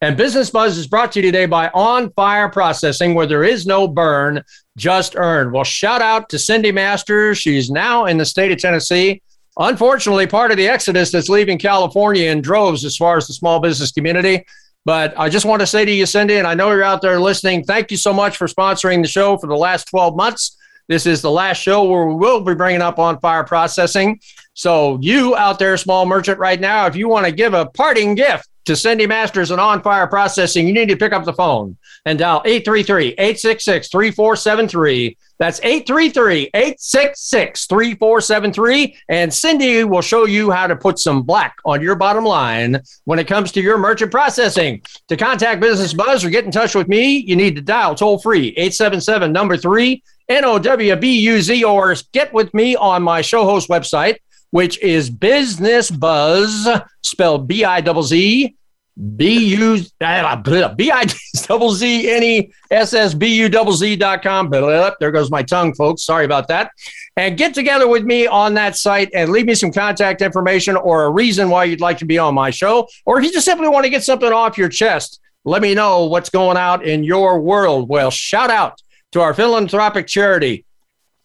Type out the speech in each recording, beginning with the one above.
And Business Buzz is brought to you today by On Fire Processing, where there is no burn, just earn. Well, shout out to Cindy Masters. She's now in the state of Tennessee. Unfortunately, part of the exodus that's leaving California in droves as far as the small business community. But I just want to say to you, Cindy, and I know you're out there listening, thank you so much for sponsoring the show for the last 12 months. This is the last show where we will be bringing up On Fire Processing. So you out there, small merchant right now, if you want to give a parting gift to Cindy Masters and On Fire Processing, you need to pick up the phone and dial 833-866-3473. That's 833-866-3473. And Cindy will show you how to put some black on your bottom line when it comes to your merchant processing. To contact Business Buzz or get in touch with me, you need to dial toll free 877-3 NOWBUZ, or get with me on my show host website, which is Business Buzz, spelled BIZZNESSBUZZ.com. There goes my tongue, folks. Sorry about that. And get together with me on that site and leave me some contact information or a reason why you'd like to be on my show. Or if you just simply want to get something off your chest, let me know what's going out in your world. Well, shout out to our philanthropic charity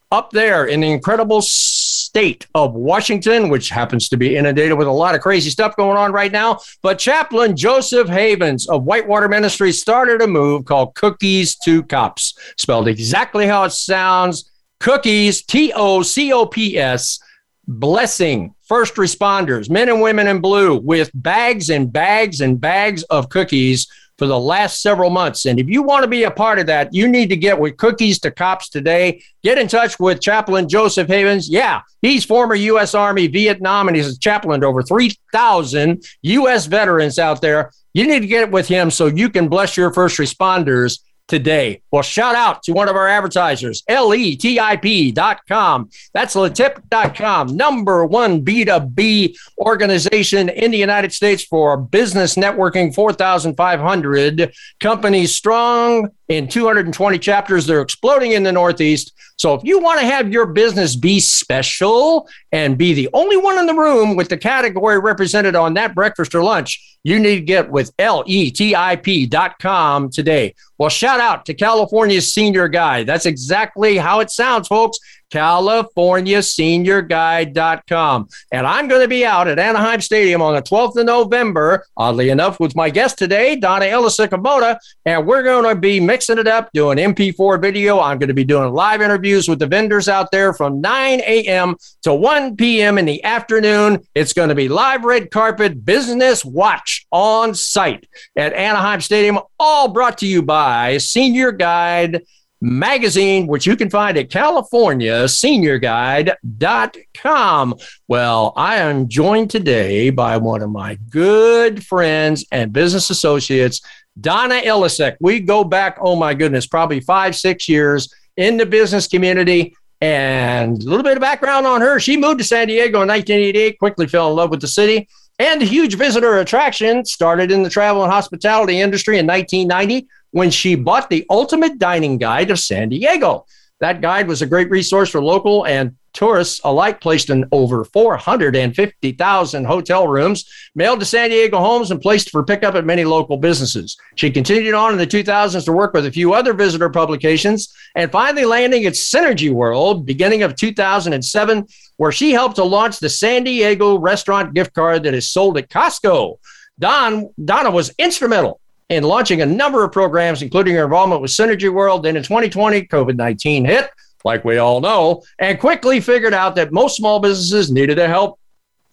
up there in the incredible state of Washington, which happens to be inundated with a lot of crazy stuff going on right now. But Chaplain Joseph Havens of Whitewater Ministry started a move called Cookies to Cops, spelled exactly how it sounds, Cookies, T-O-C-O-P-S, blessing first responders, men and women in blue, with bags and bags and bags of cookies for the last several months. And if you want to be a part of that, you need to get with Cookies to Cops today. Get in touch with Chaplain Joseph Havens. Yeah, he's former U.S. Army, Vietnam, and he's a chaplain to over 3,000 U.S. veterans out there. You need to get with him so you can bless your first responders today. Well, shout out to one of our advertisers, LETIP.com. That's Letip.com, number one B2B organization in the United States for business networking, 4,500 companies strong in 220 chapters. They're exploding in the Northeast. So if you want to have your business be special and be the only one in the room with the category represented on that breakfast or lunch, you need to get with LETIP.com today. Well, shout out to California's Senior Guide. That's exactly how it sounds, folks. CaliforniaSeniorGuide.com. And I'm going to be out at Anaheim Stadium on the 12th of November, oddly enough, with my guest today, Donna Ilicic of MODA, and we're going to be mixing it up, doing MP4 video. I'm going to be doing live interviews with the vendors out there from 9 a.m. to 1 p.m. in the afternoon. It's going to be live red carpet business watch on site at Anaheim Stadium, all brought to you by Senior Guide Magazine, which you can find at CaliforniaSeniorGuide.com. Well, I am joined today by one of my good friends and business associates, Donna Ilicic. We go back, oh my goodness, probably 5-6 years in the business community. And a little bit of background on her. She moved to San Diego in 1988, quickly fell in love with the city and a huge visitor attraction, started in the travel and hospitality industry in 1990. When she bought the Ultimate Dining Guide of San Diego. That guide was a great resource for local and tourists alike, placed in over 450,000 hotel rooms, mailed to San Diego homes, and placed for pickup at many local businesses. She continued on in the 2000s to work with a few other visitor publications, and finally landing at Synergy World beginning of 2007, where she helped to launch the San Diego restaurant gift card that is sold at Costco. Donna was instrumental and launching a number of programs, including her involvement with Synergy World. Then in 2020, COVID-19 hit, like we all know, and quickly figured out that most small businesses needed the help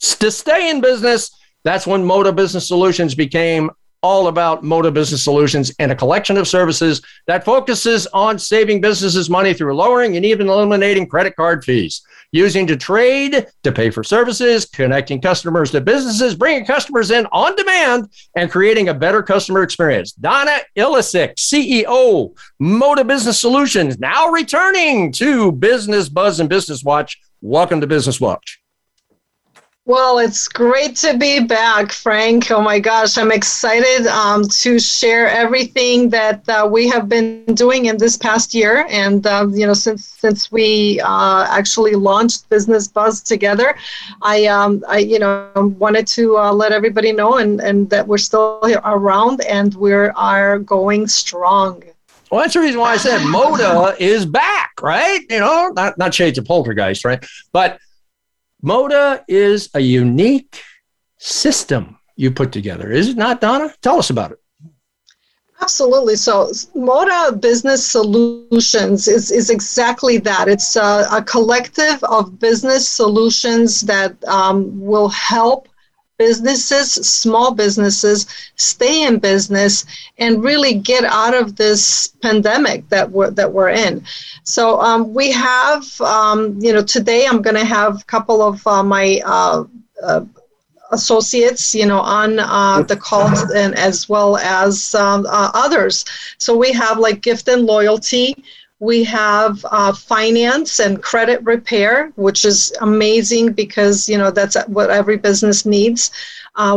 to stay in business. That's when MODA Business Solutions became all about MODA Business Solutions and a collection of services that focuses on saving businesses money through lowering and even eliminating credit card fees, using to trade, to pay for services, connecting customers to businesses, bringing customers in on demand, and creating a better customer experience. Donna Ilicic, CEO, MODA Business Solutions, now returning to Business Buzz and Business Watch. Welcome to Business Watch. Well, it's great to be back, Frank. Oh, my gosh. I'm excited to share everything that we have been doing in this past year. And, since we actually launched Business Buzz together, I wanted to let everybody know and that we're still around and we are going strong. Well, that's the reason why I said MODA is back, right? You know, not shades of poltergeist, right? But MODA is a unique system you put together, is it not, Donna? Tell us about it. Absolutely. So MODA Business Solutions is exactly that. It's a collective of business solutions that will help businesses, small businesses, stay in business and really get out of this pandemic that we're in. So we have, today I'm going to have a couple of my associates, on the call and as well as others. So we have like gift and loyalty. We have finance and credit repair, which is amazing because, that's what every business needs.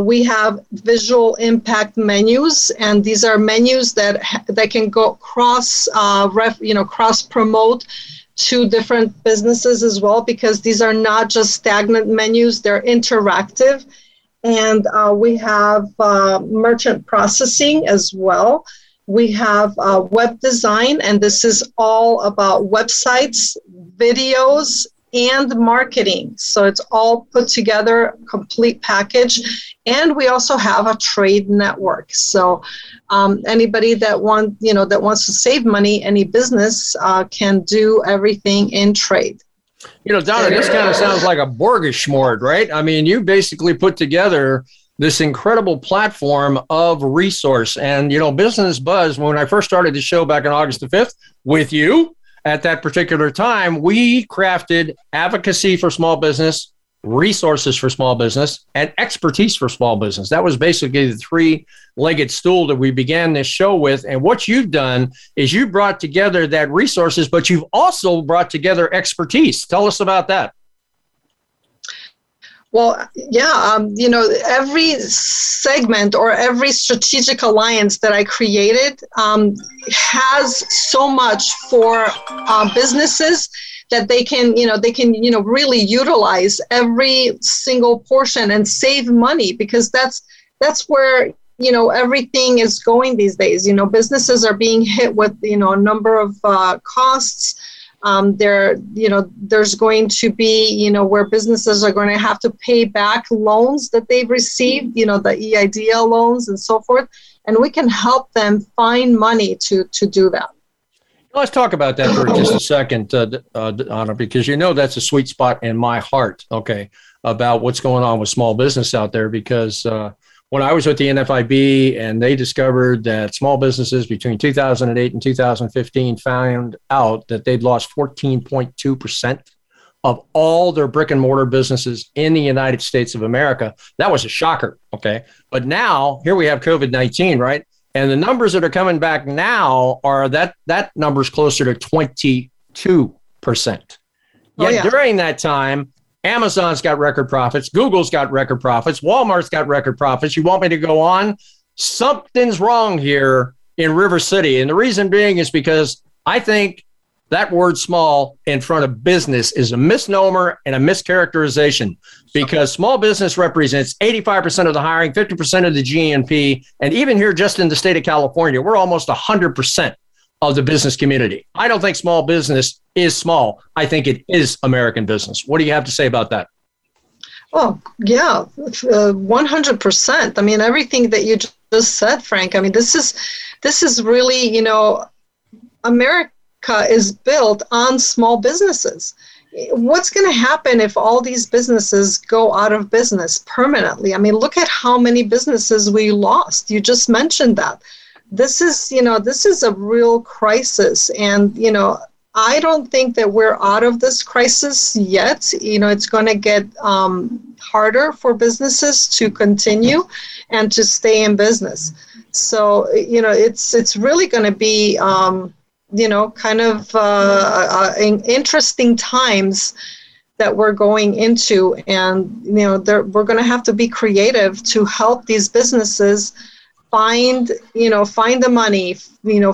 We have visual impact menus, and these are menus that can go cross promote to different businesses as well, because these are not just stagnant menus, they're interactive. And we have merchant processing as well. We have web design, and this is all about websites, videos, and marketing. So it's all put together, complete package. And we also have a trade network. So anybody that wants to save money, any business can do everything in trade. Donna, this kind of sounds like a smorgasbord, right? I mean, you basically put together this incredible platform of resource. And, Business Buzz, when I first started the show back on August the 5th with you at that particular time, we crafted advocacy for small business, resources for small business, and expertise for small business. That was basically the three-legged stool that we began this show with. And what you've done is you brought together that resources, but you've also brought together expertise. Tell us about that. Well, yeah, every segment or every strategic alliance that I created has so much for businesses that they can really utilize every single portion and save money, because that's where, everything is going these days. Businesses are being hit with, a number of costs. There's going to be, where businesses are going to have to pay back loans that they've received, the EIDL loans and so forth. And we can help them find money to do that. Let's talk about that for just a second, Donna, because that's a sweet spot in my heart, okay, about what's going on with small business out there. Because when I was with the NFIB and they discovered that small businesses between 2008 and 2015 found out that they'd lost 14.2% of all their brick and mortar businesses in the United States of America. That was a shocker, okay? But now, here we have COVID-19, right? And the numbers that are coming back now are that number's closer to 22%. Yet during that time, Amazon's got record profits. Google's got record profits. Walmart's got record profits. You want me to go on? Something's wrong here in River City. And the reason being is because I think that word small in front of business is a misnomer and a mischaracterization, because small business represents 85% of the hiring, 50% of the GNP. And even here, just in the state of California, we're almost 100% of the business community. I don't think small business is small. I think it is American business. What do you have to say about that? Oh, yeah, 100%. I mean, everything that you just said, Frank. I mean, this is really, America is built on small businesses. What's going to happen if all these businesses go out of business permanently? I mean, look at how many businesses we lost. You just mentioned that. This is a real crisis, and I don't think that we're out of this crisis yet. It's going to get harder for businesses to continue and to stay in business. So, it's really going to be, kind of interesting times that we're going into. And, we're going to have to be creative to help these businesses find the money,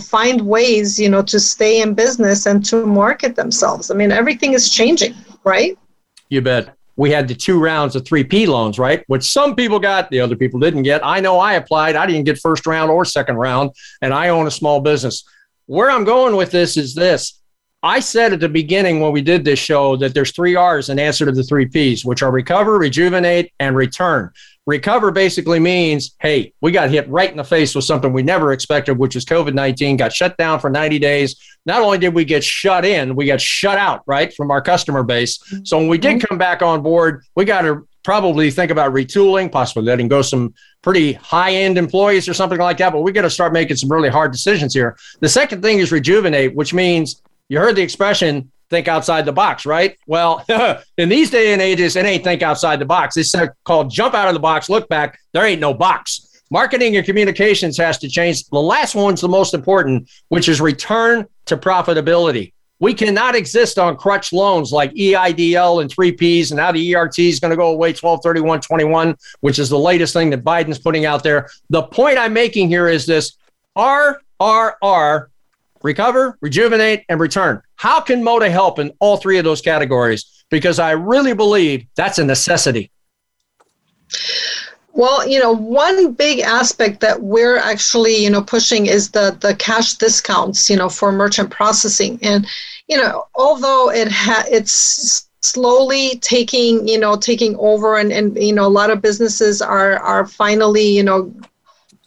find ways, to stay in business and to market themselves. I mean, everything is changing, right? You bet. We had the 2 rounds of 3P loans, right? Which some people got, the other people didn't get. I know I applied. I didn't get first round or second round, and I own a small business. Where I'm going with this is this. I said at the beginning when we did this show that there's 3 R's in answer to the 3 P's, which are recover, rejuvenate, and return. Recover basically means, hey, we got hit right in the face with something we never expected, which is COVID-19, got shut down for 90 days. Not only did we get shut in, we got shut out, right, from our customer base. So when we did come back on board, we got to probably think about retooling, possibly letting go some pretty high-end employees or something like that. But we got to start making some really hard decisions here. The second thing is rejuvenate, which means you heard the expression, think outside the box, right? Well, in these day and ages, it ain't think outside the box. It's called jump out of the box, look back. There ain't no box. Marketing and communications has to change. The last one's the most important, which is return to profitability. We cannot exist on crutch loans like EIDL and 3Ps, and now the ERT is going to go away 12/31/21, which is the latest thing that Biden's putting out there. The point I'm making here is this: RRR, recover, rejuvenate, and return. How can MODA help in all 3 of those categories? Because I really believe that's a necessity. Well, one big aspect that we're actually, pushing is the cash discounts, for merchant processing. And, although it's slowly taking over and a lot of businesses are finally,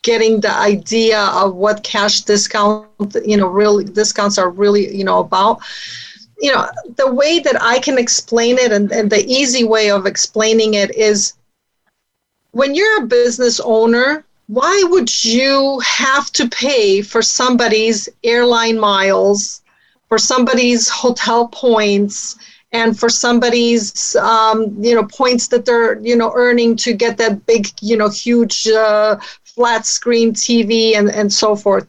getting the idea of what cash discount, really discounts are really, about. The way that I can explain it and the easy way of explaining it is when you're a business owner, why would you have to pay for somebody's airline miles, for somebody's hotel points, and for somebody's, points that they're, earning to get that big, huge flat screen TV and so forth?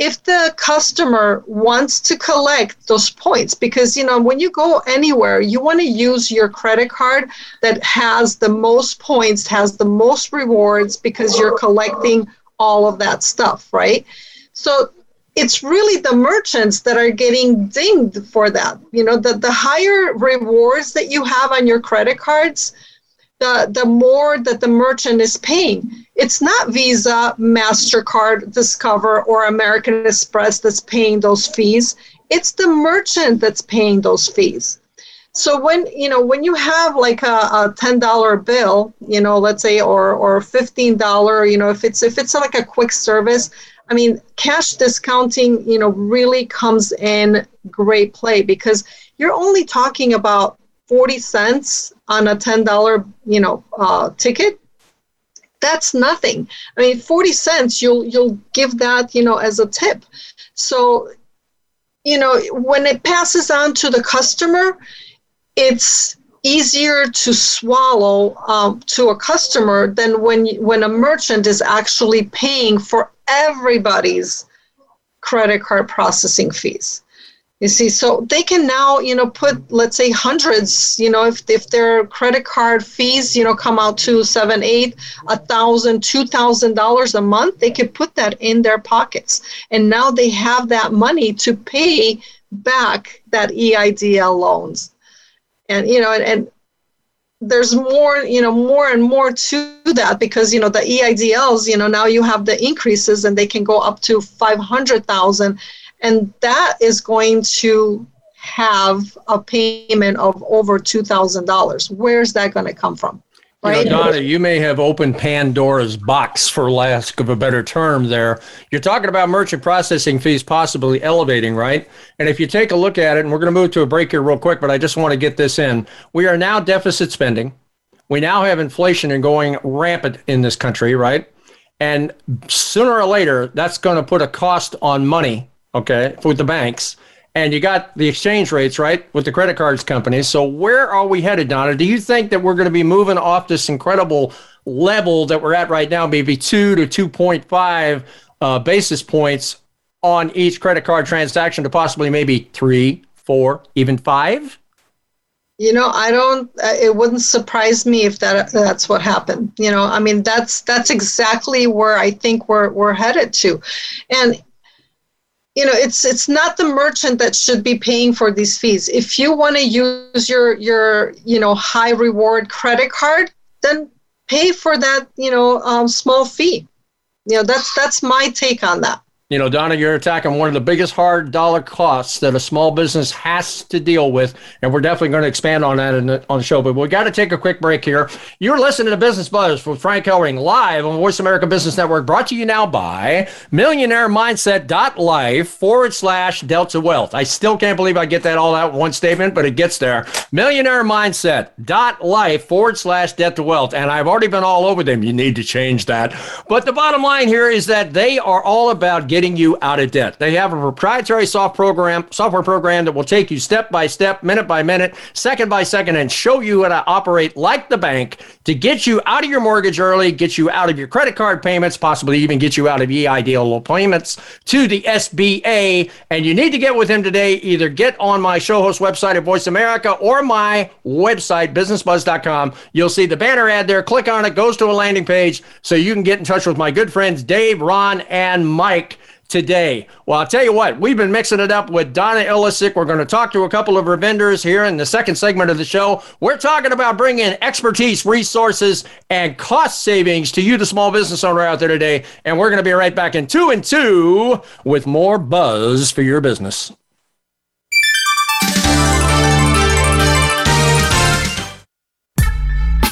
If the customer wants to collect those points, because, when you go anywhere, you want to use your credit card that has the most points, has the most rewards, because you're collecting all of that stuff, right? So it's really the merchants that are getting dinged for that. The higher rewards that you have on your credit cards, the more that the merchant is paying. It's not Visa, MasterCard, Discover, or American Express that's paying those fees. It's the merchant that's paying those fees. So when you have like a $10 bill, let's say, or $15, if it's like a quick service, I mean, cash discounting, really comes in great play, because you're only talking about 40 cents on a $10, ticket. That's nothing. I mean, 40 cents, you'll give that, as a tip. So, when it passes on to the customer, it's easier to swallow to a customer than when a merchant is actually paying for everybody's credit card processing fees. You see, so they can now, put, let's say, hundreds, if their credit card fees, come out to $7,000, $8,000, $1,000, $2,000 a month, they could put that in their pockets. And now they have that money to pay back that EIDL loans. And, and there's more, more and more to that, because, the EIDLs, now you have the increases, and they can go up to $500,000. And that is going to have a payment of over $2,000. Where's that going to come from? Right. You know, Donna, you may have opened Pandora's box, for lack of a better term there. You're talking about merchant processing fees possibly elevating, right? And if you take a look at it, and we're going to move to a break here real quick, but I just want to get this in. We are now deficit spending. We now have inflation and going rampant in this country, right? And sooner or later, that's going to put a cost on money, okay, with the banks. And you got the exchange rates, right, with the credit cards companies. So where are we headed, Donna? Do you think that we're going to be moving off this incredible level that we're at right now, maybe 2 to 2.5 basis points on each credit card transaction to possibly maybe 3, 4, even 5? You know, I don't, it wouldn't surprise me if that's what happened. You know, I mean, that's exactly where I think we're headed to. And you know, it's not the merchant that should be paying for these fees. If you want to use your you know, high reward credit card, then pay for that, you know, small fee. You know, that's my take on that. You know, Donna, you're attacking one of the biggest hard dollar costs that a small business has to deal with, and we're definitely going to expand on that on the show. But we got to take a quick break here. You're listening to Business Buzz with Frank Hellring live on Voice America Business Network, brought to you now by MillionaireMindset.life / Delta Wealth. I still can't believe I get that all out in one statement, but it gets there. MillionaireMindset.life / Delta Wealth. And I've already been all over them. You need to change that. But the bottom line here is that they are all about getting you out of debt. They have a proprietary software program that will take you step by step, minute by minute, second by second, and show you how to operate like the bank to get you out of your mortgage early, get you out of your credit card payments, possibly even get you out of EIDL payments to the SBA. And you need to get with them today. Either get on my show host website at Voice America or my website, businessbuzz.com. You'll see the banner ad there. Click on it, goes to a landing page, so you can get in touch with my good friends Dave, Ron, and Mike today. Well, I'll tell you what, we've been mixing it up with Donna Ilicic. We're going to talk to a couple of her vendors here in the second segment of the show. We're talking about bringing expertise, resources, and cost savings to you, the small business owner out there today. And we're going to be right back in 2 and 2 with more buzz for your business.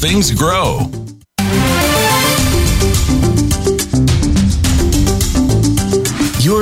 things grow. You're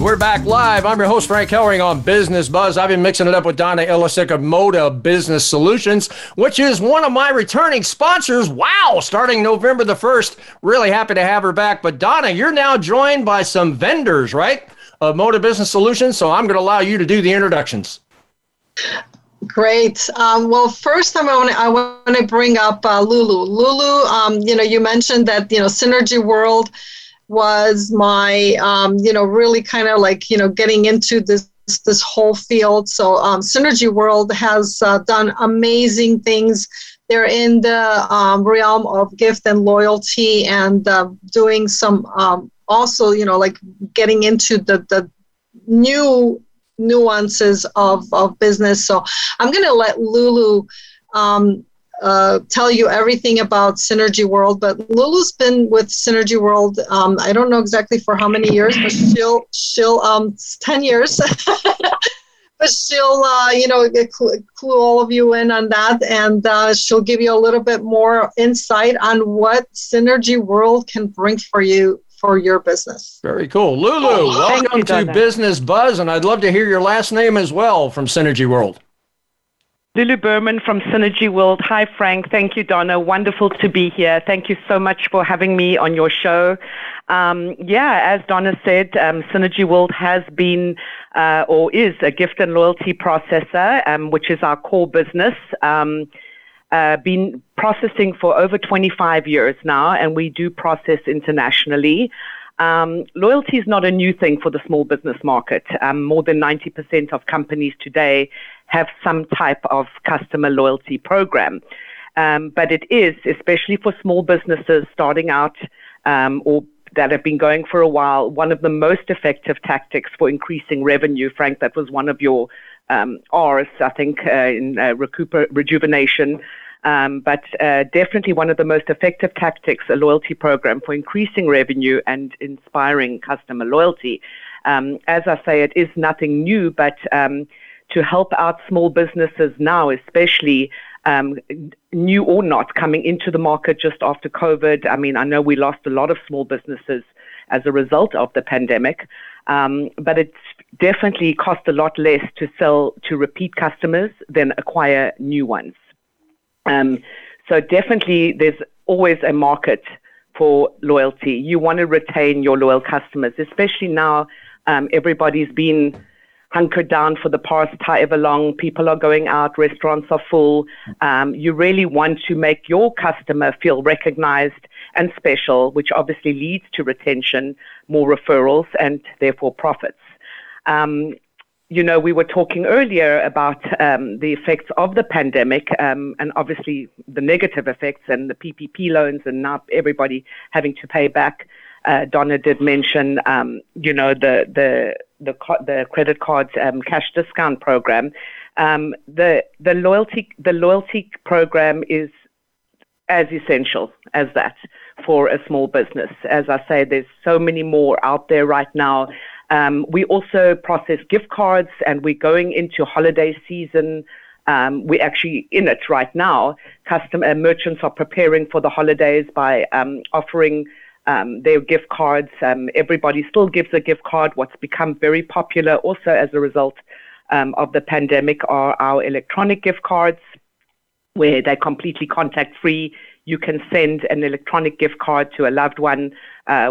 We're back live. I'm your host, Frank Hellring, on Business Buzz. I've been mixing it up with Donna Ilicic of MODA Business Solutions, which is one of my returning sponsors. Wow, starting November the 1st. Really happy to have her back. But Donna, you're now joined by some vendors, right, of MODA Business Solutions. So I'm going to allow you to do the introductions. Great. Well, first, I want to bring up Lulu. Lulu, you mentioned that, Synergy World was my, really kind of like, getting into this whole field. So Synergy World has done amazing things. They're in the realm of gift and loyalty, and doing some also, getting into the new nuances of business. So I'm going to let Lulu tell you everything about Synergy World, but Lulu's been with Synergy World, I don't know exactly for how many years, but she'll 10 years, but she'll, clue all of you in on that, and she'll give you a little bit more insight on what Synergy World can bring for you, for your business. Very cool. Lulu, welcome to Business Buzz, and I'd love to hear your last name as well from Synergy World. Lulu Berman from Synergy World. Hi, Frank. Thank you, Donna. Wonderful to be here. Thank you so much for having me on your show. As Donna said, Synergy World has been or is a gift and loyalty processor, which is our core business. Been processing for over 25 years now, and we do process internationally. Loyalty is not a new thing for the small business market. More than 90% of companies today have some type of customer loyalty program. But it is, especially for small businesses starting out or that have been going for a while, one of the most effective tactics for increasing revenue. Frank, that was one of your R's, I think, in rejuvenation. But definitely one of the most effective tactics, a loyalty program for increasing revenue and inspiring customer loyalty. As I say, it is nothing new, but to help out small businesses now, especially new or not, coming into the market just after COVID. I mean, I know we lost a lot of small businesses as a result of the pandemic, but it's definitely cost a lot less to sell to repeat customers than acquire new ones. So definitely there's always a market for loyalty. You want to retain your loyal customers, especially now everybody's been hunkered down for the past however long. People are going out, restaurants are full. You really want to make your customer feel recognized and special, which obviously leads to retention, more referrals, and therefore profits. We were talking earlier about the effects of the pandemic and obviously the negative effects and the PPP loans and now everybody having to pay back. Donna did mention, the credit card cash discount program. The loyalty program is as essential as that for a small business. As I say, there's so many more out there right now. We also process gift cards, and we're going into holiday season. We're actually in it right now. Customer merchants are preparing for the holidays by offering their gift cards. Everybody still gives a gift card. What's become very popular also as a result of the pandemic are our electronic gift cards, where they're completely contact-free. You can send an electronic gift card to a loved one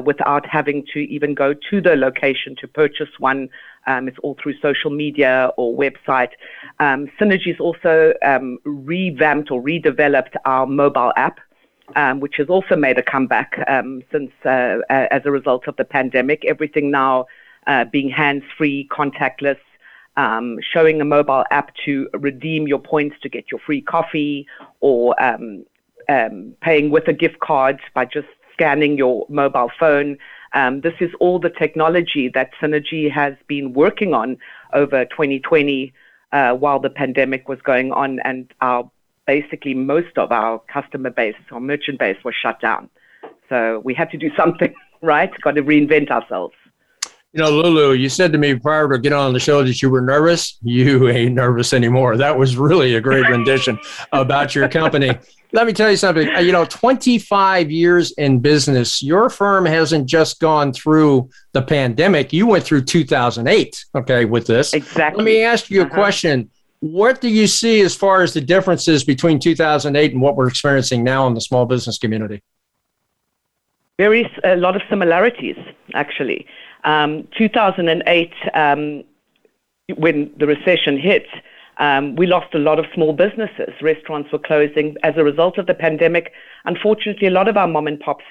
without having to even go to the location to purchase one. It's all through social media or website. Synergy's also revamped or redeveloped our mobile app, which has also made a comeback since as a result of the pandemic. Everything now being hands-free, contactless. Showing a mobile app to redeem your points to get your free coffee, or paying with a gift card by just scanning your mobile phone. This is all the technology that Synergy has been working on over 2020 while the pandemic was going on, and basically most of our customer base, our merchant base, was shut down. So we had to do something, right? Got to reinvent ourselves. You know, Lulu, you said to me prior to getting on the show that you were nervous. You ain't nervous anymore. That was really a great rendition about your company. Let me tell you something. You know, 25 years in business, your firm hasn't just gone through the pandemic. You went through 2008, okay, with this. Exactly. Let me ask you a question. What do you see as far as the differences between 2008 and what we're experiencing now in the small business community? There is a lot of similarities, actually. 2008, when the recession hit, we lost a lot of small businesses. Restaurants were closing. As a result of the pandemic, unfortunately, a lot of our mom and pops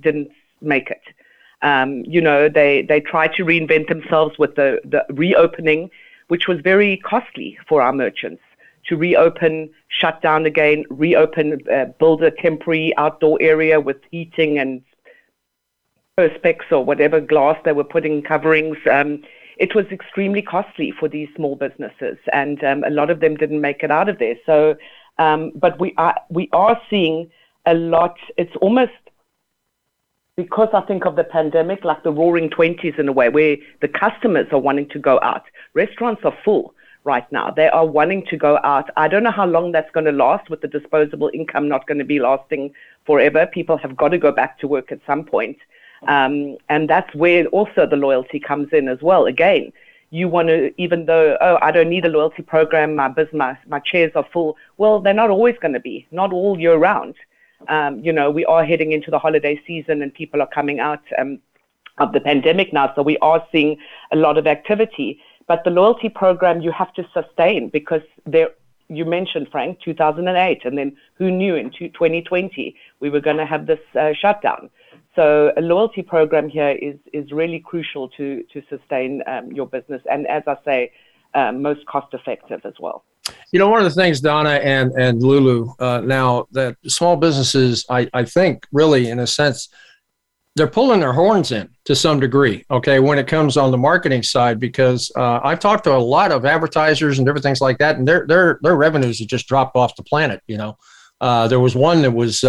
didn't make it. You know, they tried to reinvent themselves with the reopening, which was very costly for our merchants to reopen, shut down again, reopen, build a temporary outdoor area with heating and perspex or whatever glass they were putting, coverings. It was extremely costly for these small businesses, and a lot of them didn't make it out of there. So, but we are seeing a lot. It's almost, because I think of the pandemic, like the roaring 20s in a way, where the customers are wanting to go out. Restaurants are full right now. They are wanting to go out. I don't know how long that's going to last, with the disposable income not going to be lasting forever. People have got to go back to work at some point. And that's where also the loyalty comes in as well. Again, you want to, even though, oh, I don't need a loyalty program, my chairs are full. Well, they're not always going to be, not all year round. You know, we are heading into the holiday season and people are coming out of the pandemic now. So we are seeing a lot of activity. But the loyalty program you have to sustain, because there, you mentioned, Frank, 2008, and then who knew in 2020 we were going to have this shutdown. So a loyalty program here is really crucial to sustain your business, and as I say, most cost effective as well. You know, one of the things, Donna and Lulu, now that small businesses, I think really in a sense, they're pulling their horns in to some degree, okay, when it comes on the marketing side, because I've talked to a lot of advertisers and different things like that, and their revenues have just dropped off the planet, you know. There was one that was,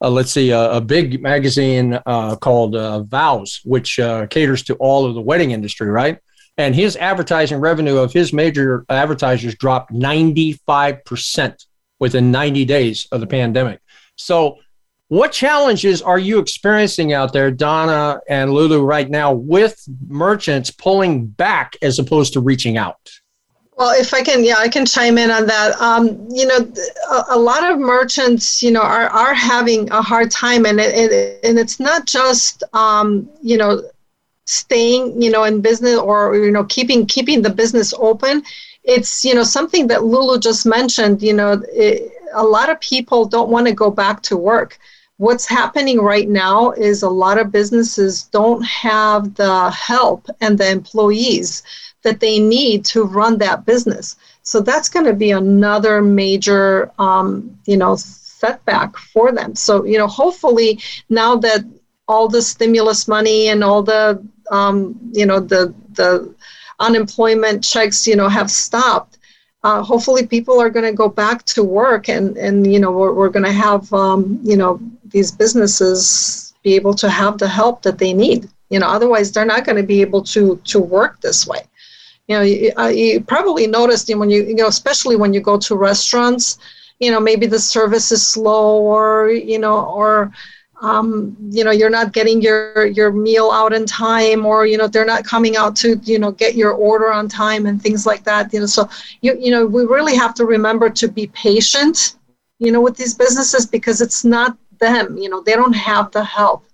a big magazine called Vows, which caters to all of the wedding industry, right? And his advertising revenue of his major advertisers dropped 95% within 90 days of the pandemic. So what challenges are you experiencing out there, Donna and Lulu, right now with merchants pulling back as opposed to reaching out? Well, if I can, I can chime in on that. You know, a lot of merchants, you know, are having a hard time, and it's not just, you know, staying, you know, in business or, you know, keeping the business open. It's, you know, something that Lulu just mentioned, you know, a lot of people don't want to go back to work. What's happening right now is a lot of businesses don't have the help and the employees that they need to run that business. So that's going to be another major, you know, setback for them. So, you know, hopefully now that all the stimulus money and all the, you know, the unemployment checks, you know, have stopped, hopefully people are going to go back to work, and you know, we're going to have, you know, these businesses be able to have the help that they need. You know, otherwise they're not going to be able to work this way. You know, you probably noticed when you know, especially when you go to restaurants, you know, maybe the service is slow, or you know, or you know, you're not getting your meal out in time, or you know, they're not coming out to, you know, get your order on time and things like that. You know, so you know, we really have to remember to be patient, you know, with these businesses, because it's not them. You know, they don't have the help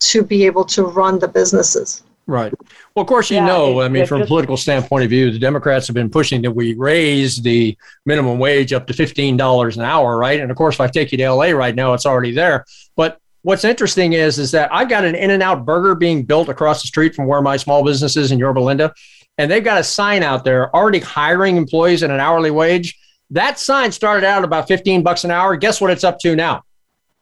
to be able to run the businesses. Right. Well, of course, you know, I mean, from a political standpoint of view, the Democrats have been pushing that we raise the minimum wage up to $15 an hour, right? And of course, if I take you to LA right now, it's already there. But what's interesting is that I've got an In-N-Out Burger being built across the street from where my small business is in Yorba Linda, and they've got a sign out there already hiring employees at an hourly wage. That sign started out about $15 an hour. Guess what it's up to now?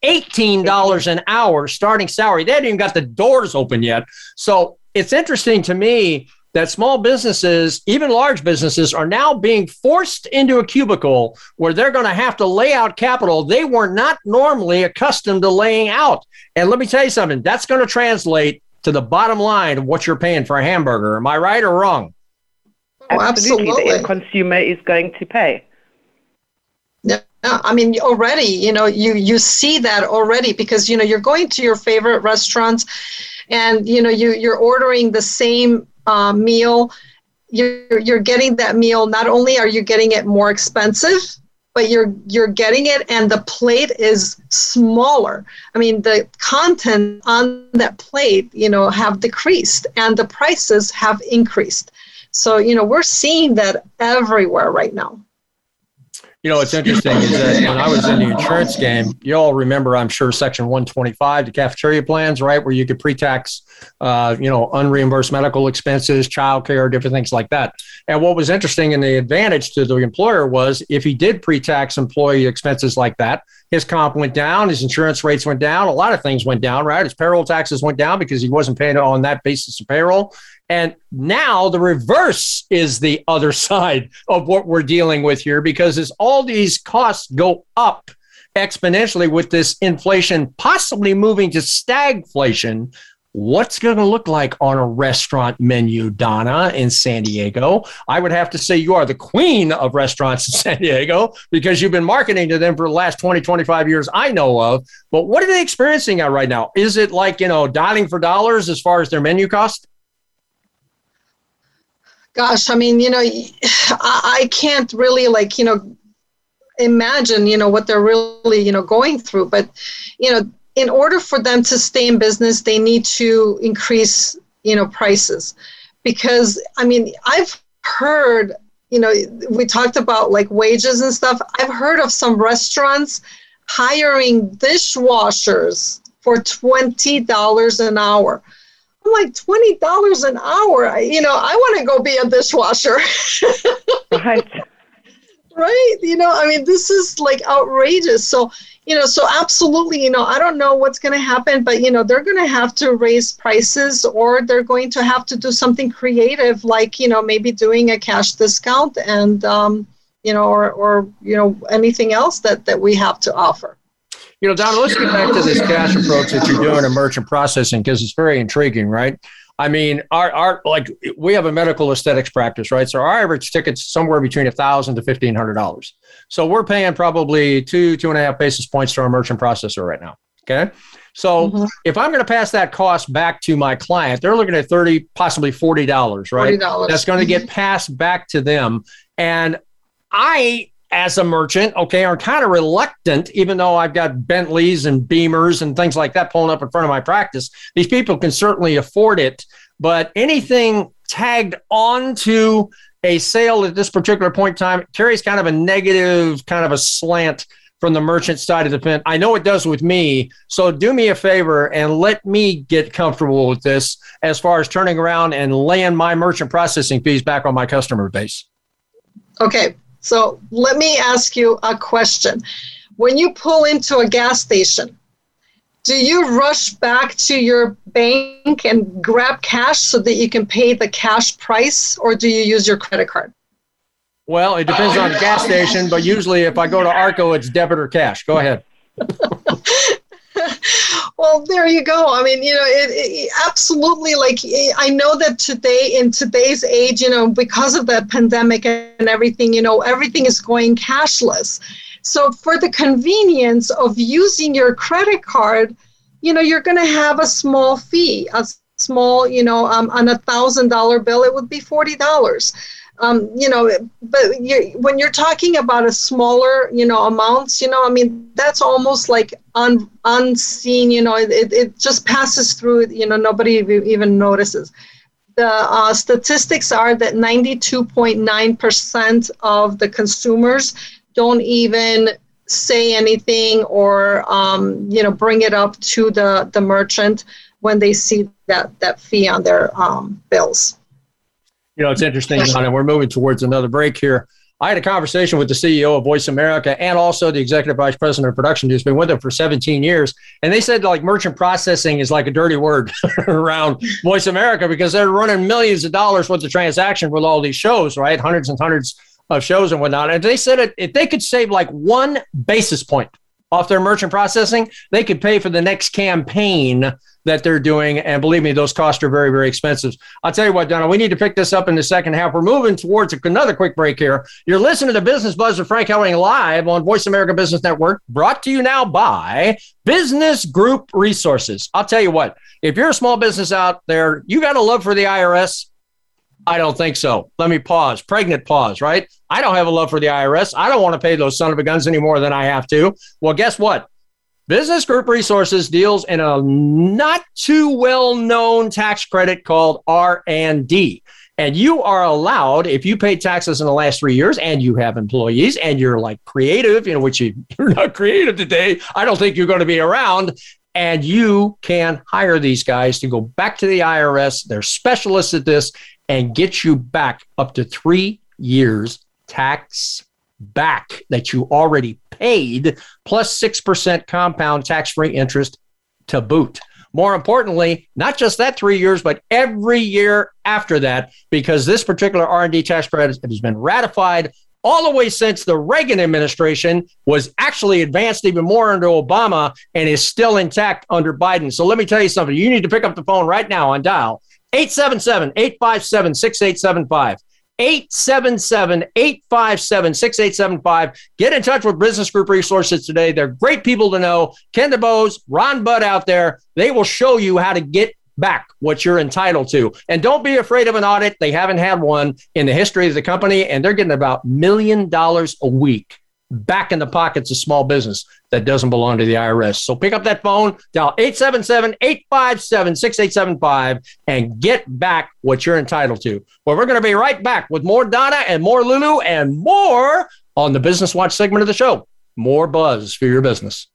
$18 an hour starting salary. They hadn't even got the doors open yet. So it's interesting to me that small businesses, even large businesses, are now being forced into a cubicle where they're going to have to lay out capital they were not normally accustomed to laying out. And let me tell you something, that's going to translate to the bottom line of what you're paying for a hamburger. Am I right or wrong? Oh, absolutely. The end consumer is going to pay. Yeah, I mean, already, you see that already because, you're going to your favorite restaurants and, you're ordering the same meal. You're getting that meal. Not only are you getting it more expensive, but you're getting it, and the plate is smaller. I mean, the content on that plate, have decreased, and the prices have increased. So, we're seeing that everywhere right now. It's interesting is that when I was in the insurance game, you all remember, I'm sure, Section 125, the cafeteria plans, right, where you could pre-tax, unreimbursed medical expenses, childcare, different things like that. And what was interesting and the advantage to the employer was if he did pre-tax employee expenses like that, his comp went down, his insurance rates went down, a lot of things went down, right? His payroll taxes went down because he wasn't paying on that basis of payroll. And now the reverse is the other side of what we're dealing with here, because as all these costs go up exponentially with this inflation possibly moving to stagflation, what's going to look like on a restaurant menu, Donna, in San Diego? I would have to say you are the queen of restaurants in San Diego because you've been marketing to them for the last 20, 25 years I know of. But what are they experiencing out right now? Is it like, dining for dollars as far as their menu cost? Gosh, I mean, I can't really imagine, what they're really, going through. But, in order for them to stay in business, they need to increase, prices. Because, I mean, I've heard, we talked about wages and stuff. I've heard of some restaurants hiring dishwashers for $20 an hour. I'm like, $20 an hour, I want to go be a dishwasher. Right. Right. I mean, this is outrageous. So, so absolutely, I don't know what's going to happen, but, they're going to have to raise prices, or they're going to have to do something creative, maybe doing a cash discount and, anything else that we have to offer. Donna, let's get back to this cash approach that you're doing in merchant processing, because it's very intriguing, right? I mean, our we have a medical aesthetics practice, right? So our average ticket's somewhere between $1,000 to $1,500. So we're paying probably 2.5 basis points to our merchant processor right now, okay? So if I'm going to pass that cost back to my client, they're looking at $30, possibly $40, right? $40. That's going to get passed back to them. And I, as a merchant, I'm kind of reluctant, even though I've got Bentleys and Beamers and things like that pulling up in front of my practice. These people can certainly afford it, but anything tagged onto a sale at this particular point in time carries kind of a negative, kind of a slant from the merchant side of the pen. I know it does with me. So do me a favor and let me get comfortable with this as far as turning around and laying my merchant processing fees back on my customer base. Okay. So let me ask you a question. When you pull into a gas station, do you rush back to your bank and grab cash so that you can pay the cash price, or do you use your credit card? Well, it depends on the gas station, but usually if I go to ARCO, it's debit or cash. Go ahead. Well, there you go. I mean, it absolutely, I know that today, in today's age, because of the pandemic and everything, everything is going cashless. So for the convenience of using your credit card, you're going to have a small fee, on $1,000 bill, it would be $40. But when you're talking about a smaller, amounts, I mean, that's almost like unseen, it just passes through, nobody even notices. The statistics are that 92.9% of the consumers don't even say anything or, bring it up to the merchant when they see that fee on their bills. It's interesting, Donna, we're moving towards another break here. I had a conversation with the CEO of Voice America and also the executive vice president of production, who's been with them for 17 years. And they said like merchant processing is like a dirty word around Voice America because they're running millions of dollars worth of transaction with all these shows, right? Hundreds and hundreds of shows and whatnot. And they said if they could save like one basis point off their merchant processing, they could pay for the next campaign that they're doing. And believe me, those costs are very, very expensive. I'll tell you what, Donna, we need to pick this up in the second half. We're moving towards another quick break here. You're listening to Business Buzz with Frank Hellring live on Voice America Business Network, brought to you now by Business Group Resources. I'll tell you what, if you're a small business out there, you got a love for the IRS. I don't think so. Let me pause. Pregnant pause, right? I don't have a love for the IRS. I don't want to pay those son of a guns any more than I have to. Well, guess what? Business Group Resources deals in a not too well-known tax credit called R&D. And you are allowed, if you paid taxes in the last 3 years and you have employees and you're like creative, you know, which you're not creative today. I don't think you're going to be around. And you can hire these guys to go back to the IRS. They're specialists at this and get you back up to 3 years tax back that you already paid, plus 6% compound tax-free interest to boot. More importantly, not just that 3 years, but every year after that, because this particular R&D tax credit has been ratified all the way since the Reagan administration, was actually advanced even more under Obama and is still intact under Biden. So let me tell you something. You need to pick up the phone right now and dial 877-857-6875. 877-857-6875. Get in touch with Business Group Resources today. They're great people to know. Ken DeBose, Ron Budd out there. They will show you how to get back what you're entitled to. And don't be afraid of an audit. They haven't had one in the history of the company, and they're getting about $1 million a week back in the pockets of small business that doesn't belong to the IRS. So pick up that phone, dial 877-857-6875, and get back what you're entitled to. Well, we're going to be right back with more Donna and more Lulu and more on the Business Watch segment of the show. More buzz for your business.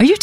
Are you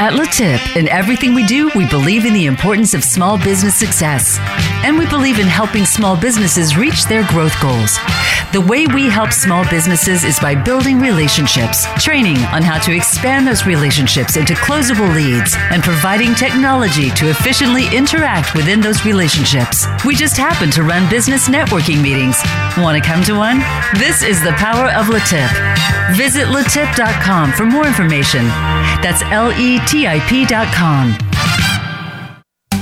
At Letip, in everything we do, we believe in the importance of small business success. And we believe in helping small businesses reach their growth goals. The way we help small businesses is by building relationships, training on how to expand those relationships into closable leads, and providing technology to efficiently interact within those relationships. We just happen to run business networking meetings. Want to come to one? This is the power of Letip. Visit letip.com for more information. That's LETIP.com.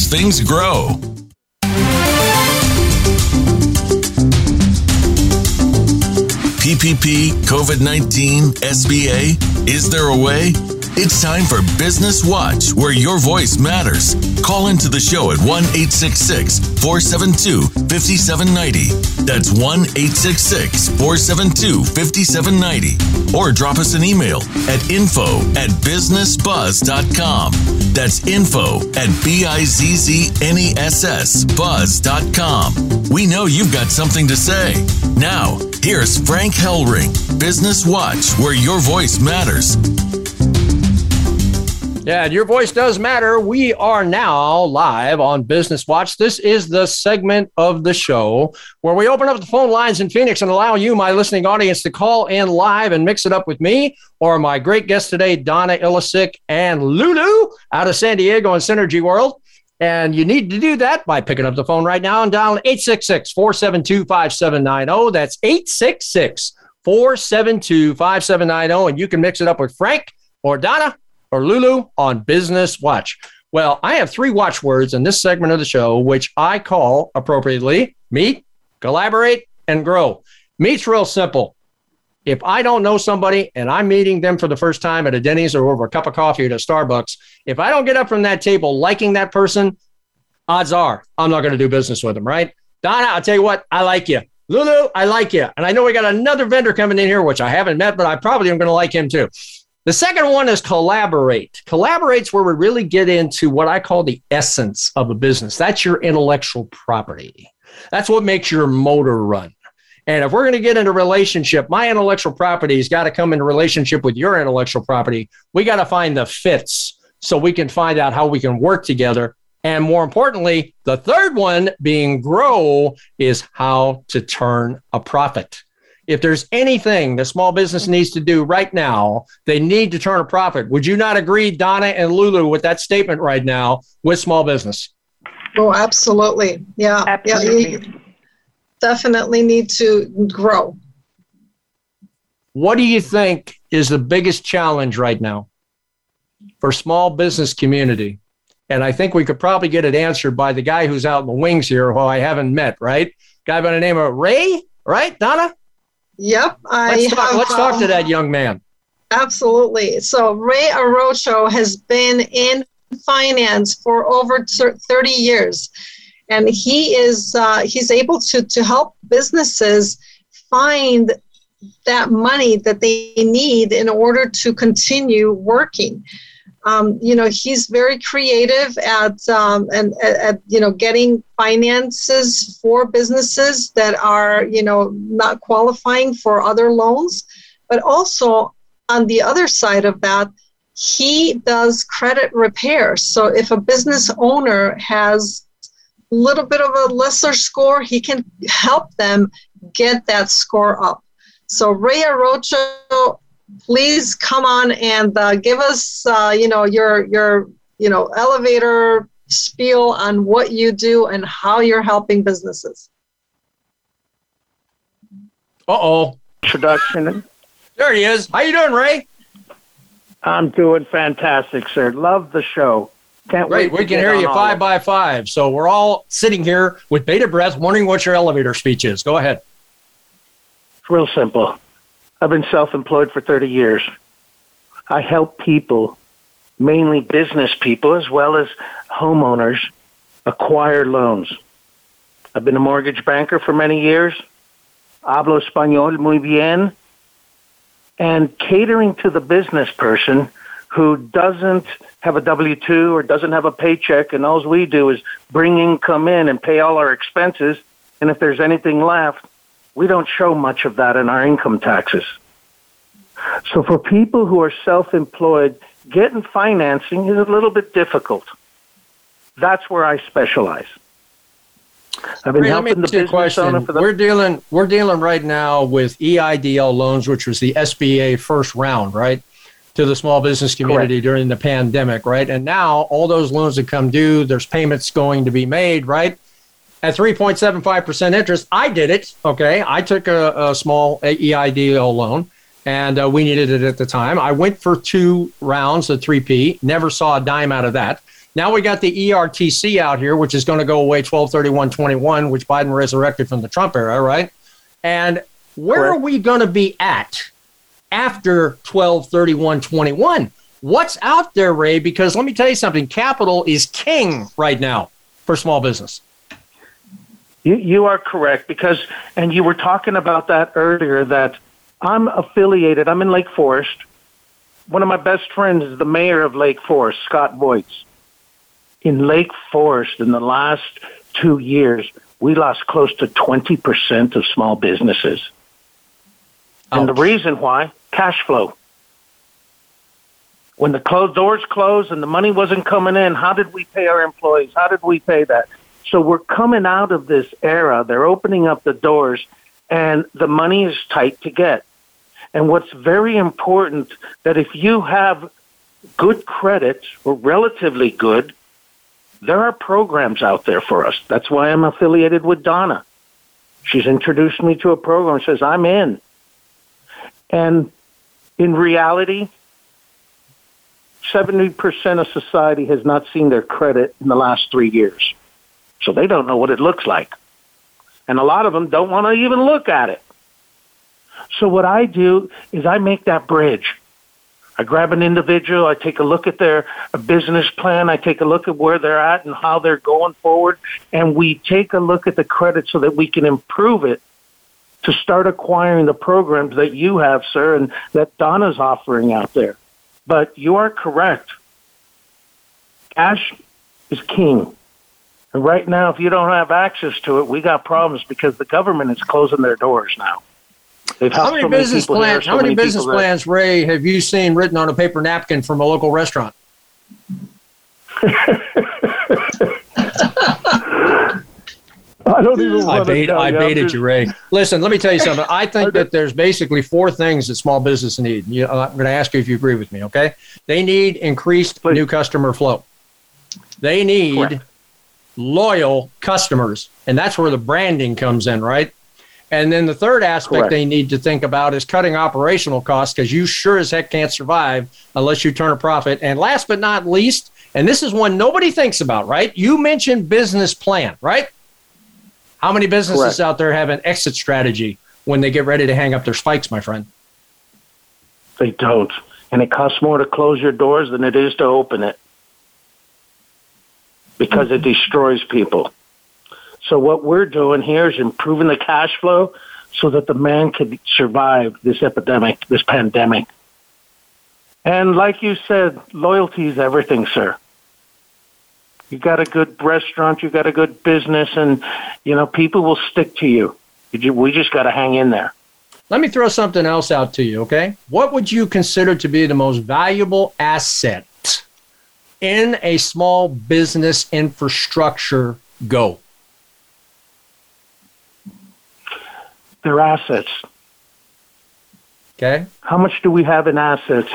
things grow. PPP, COVID-19, SBA, is there a way? It's time for Business Watch, where your voice matters. Call into the show at 1-866-472-5790. That's 1-866-472-5790. Or drop us an email at info@businessbuzz.com. That's info@BIZZNESSbuzz.com. We know you've got something to say. Now, here's Frank Hellring, Business Watch, where your voice matters. Yeah, and your voice does matter. We are now live on Business Watch. This is the segment of the show where we open up the phone lines in Phoenix and allow you, my listening audience, to call in live and mix it up with me or my great guests today, Donna Ilicic and Lulu out of San Diego and Synergy World. And you need to do that by picking up the phone right now and dialing 866-472-5790. That's 866-472-5790. And you can mix it up with Frank or Donna or Lulu on Business Watch. Well, I have three watch words in this segment of the show, which I call appropriately meet, collaborate, and grow. Meet's real simple. If I don't know somebody and I'm meeting them for the first time at a Denny's or over a cup of coffee at a Starbucks, if I don't get up from that table liking that person, odds are I'm not going to do business with them, right? Donna, I'll tell you what, I like you. Lulu, I like you. And I know we got another vendor coming in here, which I haven't met, but I probably am going to like him too. The second one is collaborate. Collaborate's where we really get into what I call the essence of a business. That's your intellectual property. That's what makes your motor run. And if we're going to get into relationship, my intellectual property has got to come into relationship with your intellectual property. We got to find the fits so we can find out how we can work together. And more importantly, the third one being grow is how to turn a profit. If there's anything the small business needs to do right now, they need to turn a profit. Would you not agree, Donna and Lulu, with that statement right now with small business? Oh, absolutely. Yeah. Absolutely. Yeah. Definitely need to grow. What do you think is the biggest challenge right now for small business community? And I think we could probably get it answered by the guy who's out in the wings here, who I haven't met, right? Guy by the name of Ray, right, Donna? Yep. Let's talk to that young man. Absolutely. So Ray Arocho has been in finance for over 30 years. And he is he's able to help businesses find that money that they need in order to continue working. He's very creative at getting finances for businesses that are, not qualifying for other loans. But also on the other side of that, he does credit repair. So if a business owner has little bit of a lesser score, he can help them get that score up. So Ray Arocho, please come on and give us, your elevator spiel on what you do and how you're helping businesses. Introduction. There he is. How you doing, Ray? I'm doing fantastic, sir. Love the show. Great. We can hear you 5x5. So we're all sitting here with bated breath, wondering what your elevator speech is. Go ahead. It's real simple. I've been self-employed for 30 years. I help people, mainly business people, as well as homeowners, acquire loans. I've been a mortgage banker for many years. Hablo español muy bien. And catering to the business person who doesn't have a W-2 or doesn't have a paycheck, and all we do is bring income in and pay all our expenses, and if there's anything left, we don't show much of that in our income taxes. So for people who are self-employed, getting financing is a little bit difficult. That's where I specialize. I've been helping the business owner for the... We're dealing right now with EIDL loans, which was the SBA first round, right? To the small business community. Correct. During the pandemic, right? And now all those loans that come due, there's payments going to be made, right? At 3.75% interest, I did it, okay? I took a small EIDL loan, and we needed it at the time. I went for two rounds of 3P, never saw a dime out of that. Now we got the ERTC out here, which is going to go away 12/31/21, which Biden resurrected from the Trump era, right? And where Correct. Are we going to be at after 12/31/21? what's out there, Ray? Because let me tell you something, capital is king right now for small business. You are correct, because, and you were talking about that earlier, that I'm affiliated. I'm in Lake Forest. One of my best friends is the mayor of Lake Forest, Scott Voigt. In Lake Forest, in the last 2 years, we lost close to 20% of small businesses. And the reason why, cash flow. When the doors closed and the money wasn't coming in, how did we pay our employees? How did we pay that? So we're coming out of this era. They're opening up the doors, and the money is tight to get. And what's very important, that if you have good credit or relatively good, there are programs out there for us. That's why I'm affiliated with Donna. She's introduced me to a program, says I'm in. And in reality, 70% of society has not seen their credit in the last 3 years. So they don't know what it looks like. And a lot of them don't want to even look at it. So what I do is I make that bridge. I grab an individual, I take a look at their business plan, I take a look at where they're at and how they're going forward, and we take a look at the credit so that we can improve it to start acquiring the programs that you have, sir, and that Donna's offering out there. But you are correct. Cash is king. And right now, if you don't have access to it, we got problems because the government is closing their doors now. How many business plans, Ray, have you seen written on a paper napkin from a local restaurant? I don't even want to tell you. I baited you, Ray. Listen, let me tell you something. I think that there's basically four things that small business need. I'm going to ask you if you agree with me, okay? They need increased new customer flow. They need loyal customers, and that's where the branding comes in, right? And then the third aspect they need to think about is cutting operational costs, because you sure as heck can't survive unless you turn a profit. And last but not least, and this is one nobody thinks about, right? You mentioned business plan, right? How many businesses out there have an exit strategy when they get ready to hang up their spikes, my friend? They don't. And it costs more to close your doors than it is to open it, because it destroys people. So what we're doing here is improving the cash flow so that the man can survive this epidemic, this pandemic. And like you said, loyalty is everything, sir. You got a good restaurant, you got a good business, and, you know, people will stick to you. We just got to hang in there. Let me throw something else out to you, okay? What would you consider to be the most valuable asset in a small business infrastructure go? Their assets. Okay. How much do we have in assets?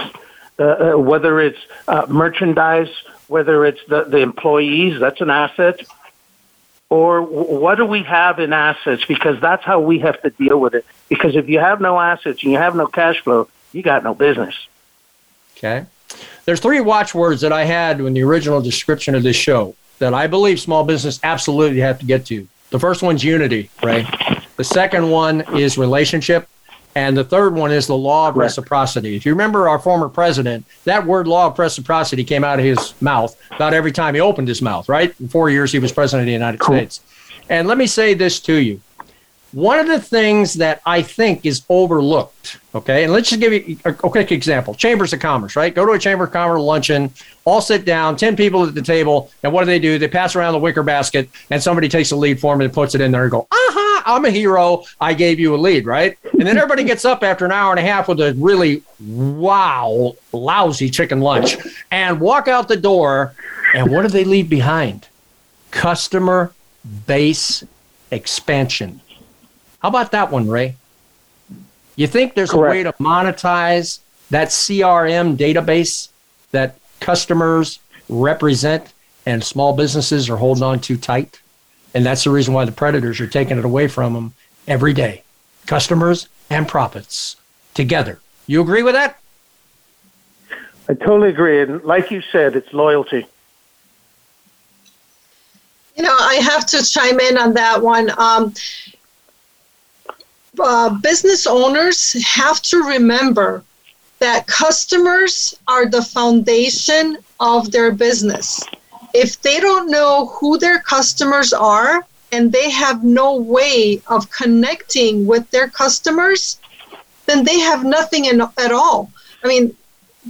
Whether it's merchandise, whether it's the employees, that's an asset. Or what do we have in assets? Because that's how we have to deal with it. Because if you have no assets and you have no cash flow, you got no business. Okay. There's three watchwords that I had in the original description of this show that I believe small business absolutely have to get to. The first one's unity, right? The second one is relationship, and the third one is the law of reciprocity. If you remember our former president, that word law of reciprocity came out of his mouth about every time he opened his mouth, right? In 4 years, he was president of the United States. And let me say this to you. One of the things that I think is overlooked, okay, and let's just give you a quick example. Chambers of Commerce, right? Go to a Chamber of Commerce luncheon, all sit down, 10 people at the table, and what do? They pass around the wicker basket, and somebody takes a lead form and puts it in there and go, aha! I'm a hero. I gave you a lead, right? And then everybody gets up after an hour and a half with a really lousy chicken lunch and walk out the door. And what do they leave behind? Customer base expansion. How about that one, Ray? You think there's a way to monetize that CRM database that customers represent and small businesses are holding on too tight? And that's the reason why the predators are taking it away from them every day. Customers and profits together. You agree with that? I totally agree. And like you said, it's loyalty. You know, I have to chime in on that one. Business owners have to remember that customers are the foundation of their business. If they don't know who their customers are and they have no way of connecting with their customers, then they have nothing at all. I mean,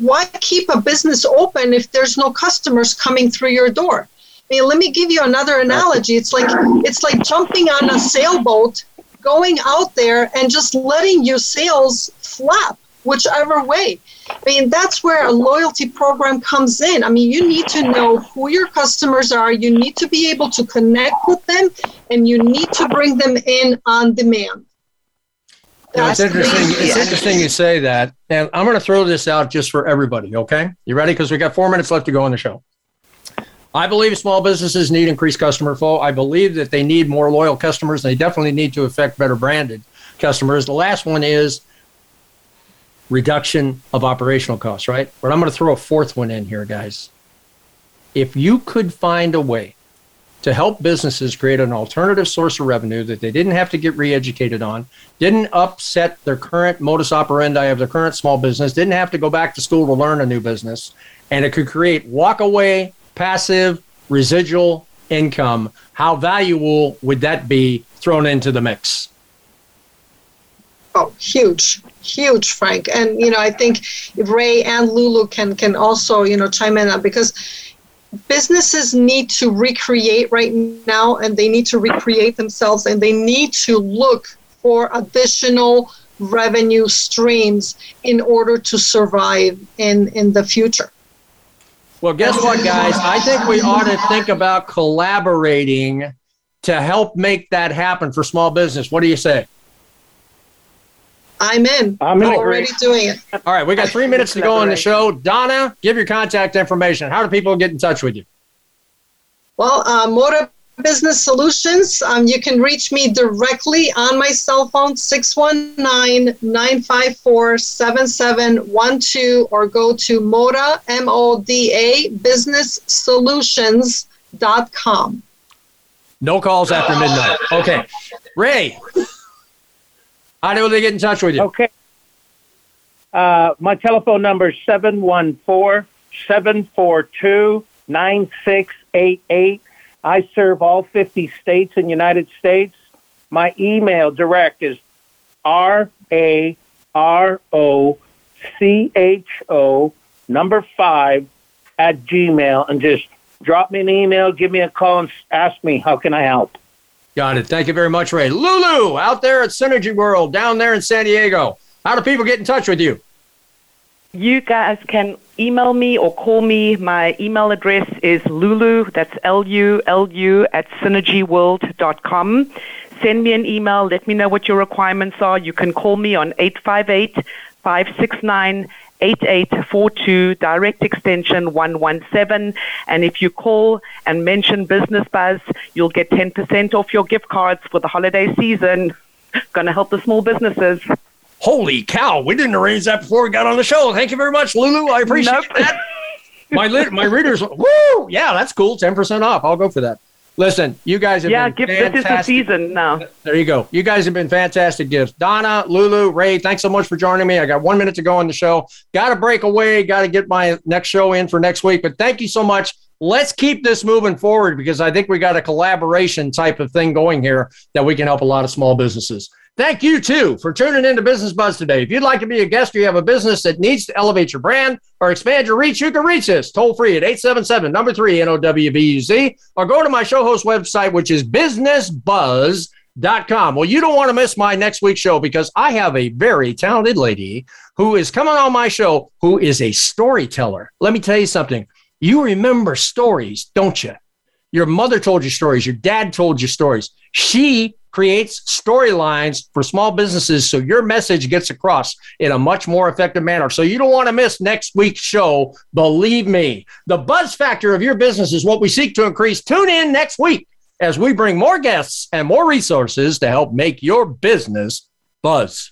why keep a business open if there's no customers coming through your door? I mean, let me give you another analogy. It's like jumping on a sailboat, going out there and just letting your sails flap whichever way. I mean, that's where a loyalty program comes in. I mean, you need to know who your customers are. You need to be able to connect with them, and you need to bring them in on demand. Yeah, it's interesting. It's interesting you say that. And I'm going to throw this out just for everybody, okay? You ready? Because we got 4 minutes left to go on the show. I believe small businesses need increased customer flow. I believe that they need more loyal customers. They definitely need to affect better branded customers. The last one is reduction of operational costs, right? But I'm going to throw a fourth one in here, guys. If you could find a way to help businesses create an alternative source of revenue that they didn't have to get re-educated on, didn't upset their current modus operandi of their current small business, didn't have to go back to school to learn a new business, and it could create walk-away, passive, residual income, how valuable would that be thrown into the mix? Oh, huge. Huge, Frank. And, you know, I think Ray and Lulu can also, you know, chime in on because businesses need to recreate right now, and they need to recreate themselves, and they need to look for additional revenue streams in order to survive in the future. Well, guess what, guys? I think we ought to think about collaborating to help make that happen for small business. What do you say? I'm in. I'm already doing it. All right. We got 3 minutes to go on the show. Donna, give your contact information. How do people get in touch with you? Well, MODA Business Solutions. You can reach me directly on my cell phone, 619-954-7712, or go to MODA, M-O-D-A, businesssolutions.com. No calls after midnight. Okay. Ray. How do they get in touch with you? Okay. My telephone number is 714-742-9688. I serve all 50 states in the United States. My email direct is rarocho5@gmail.com, and just drop me an email, give me a call, and ask me, how can I help? Got it. Thank you very much, Ray. Lulu, out there at Synergy World, down there in San Diego, how do people get in touch with you? You guys can email me or call me. My email address is Lulu, that's L-U-L-U @synergyworld.com. Send me an email. Let me know what your requirements are. You can call me on 858-569-8842, direct extension 117, and if you call and mention Business Buzz, you'll get 10% off your gift cards for the holiday season. Going to help the small businesses. Holy cow, we didn't arrange that before we got on the show. Thank you very much, Lulu. I appreciate that. My readers, woo, yeah, that's cool, 10% off. I'll go for that. Listen, you guys have been fantastic. Yeah, this is the season now. There you go. You guys have been fantastic gifts. Donna, Lulu, Ray, thanks so much for joining me. I got 1 minute to go on the show. Got to break away. Got to get my next show in for next week. But thank you so much. Let's keep this moving forward because I think we got a collaboration type of thing going here that we can help a lot of small businesses. Thank you, too, for tuning into Business Buzz today. If you'd like to be a guest or you have a business that needs to elevate your brand or expand your reach, you can reach us toll-free at 877-3-NOWBUZ, or go to my show host website, which is businessbuzz.com. Well, you don't want to miss my next week's show because I have a very talented lady who is coming on my show who is a storyteller. Let me tell you something. You remember stories, don't you? Your mother told you stories. Your dad told you stories. She creates storylines for small businesses so your message gets across in a much more effective manner. So you don't want to miss next week's show. Believe me, the buzz factor of your business is what we seek to increase. Tune in next week as we bring more guests and more resources to help make your business buzz.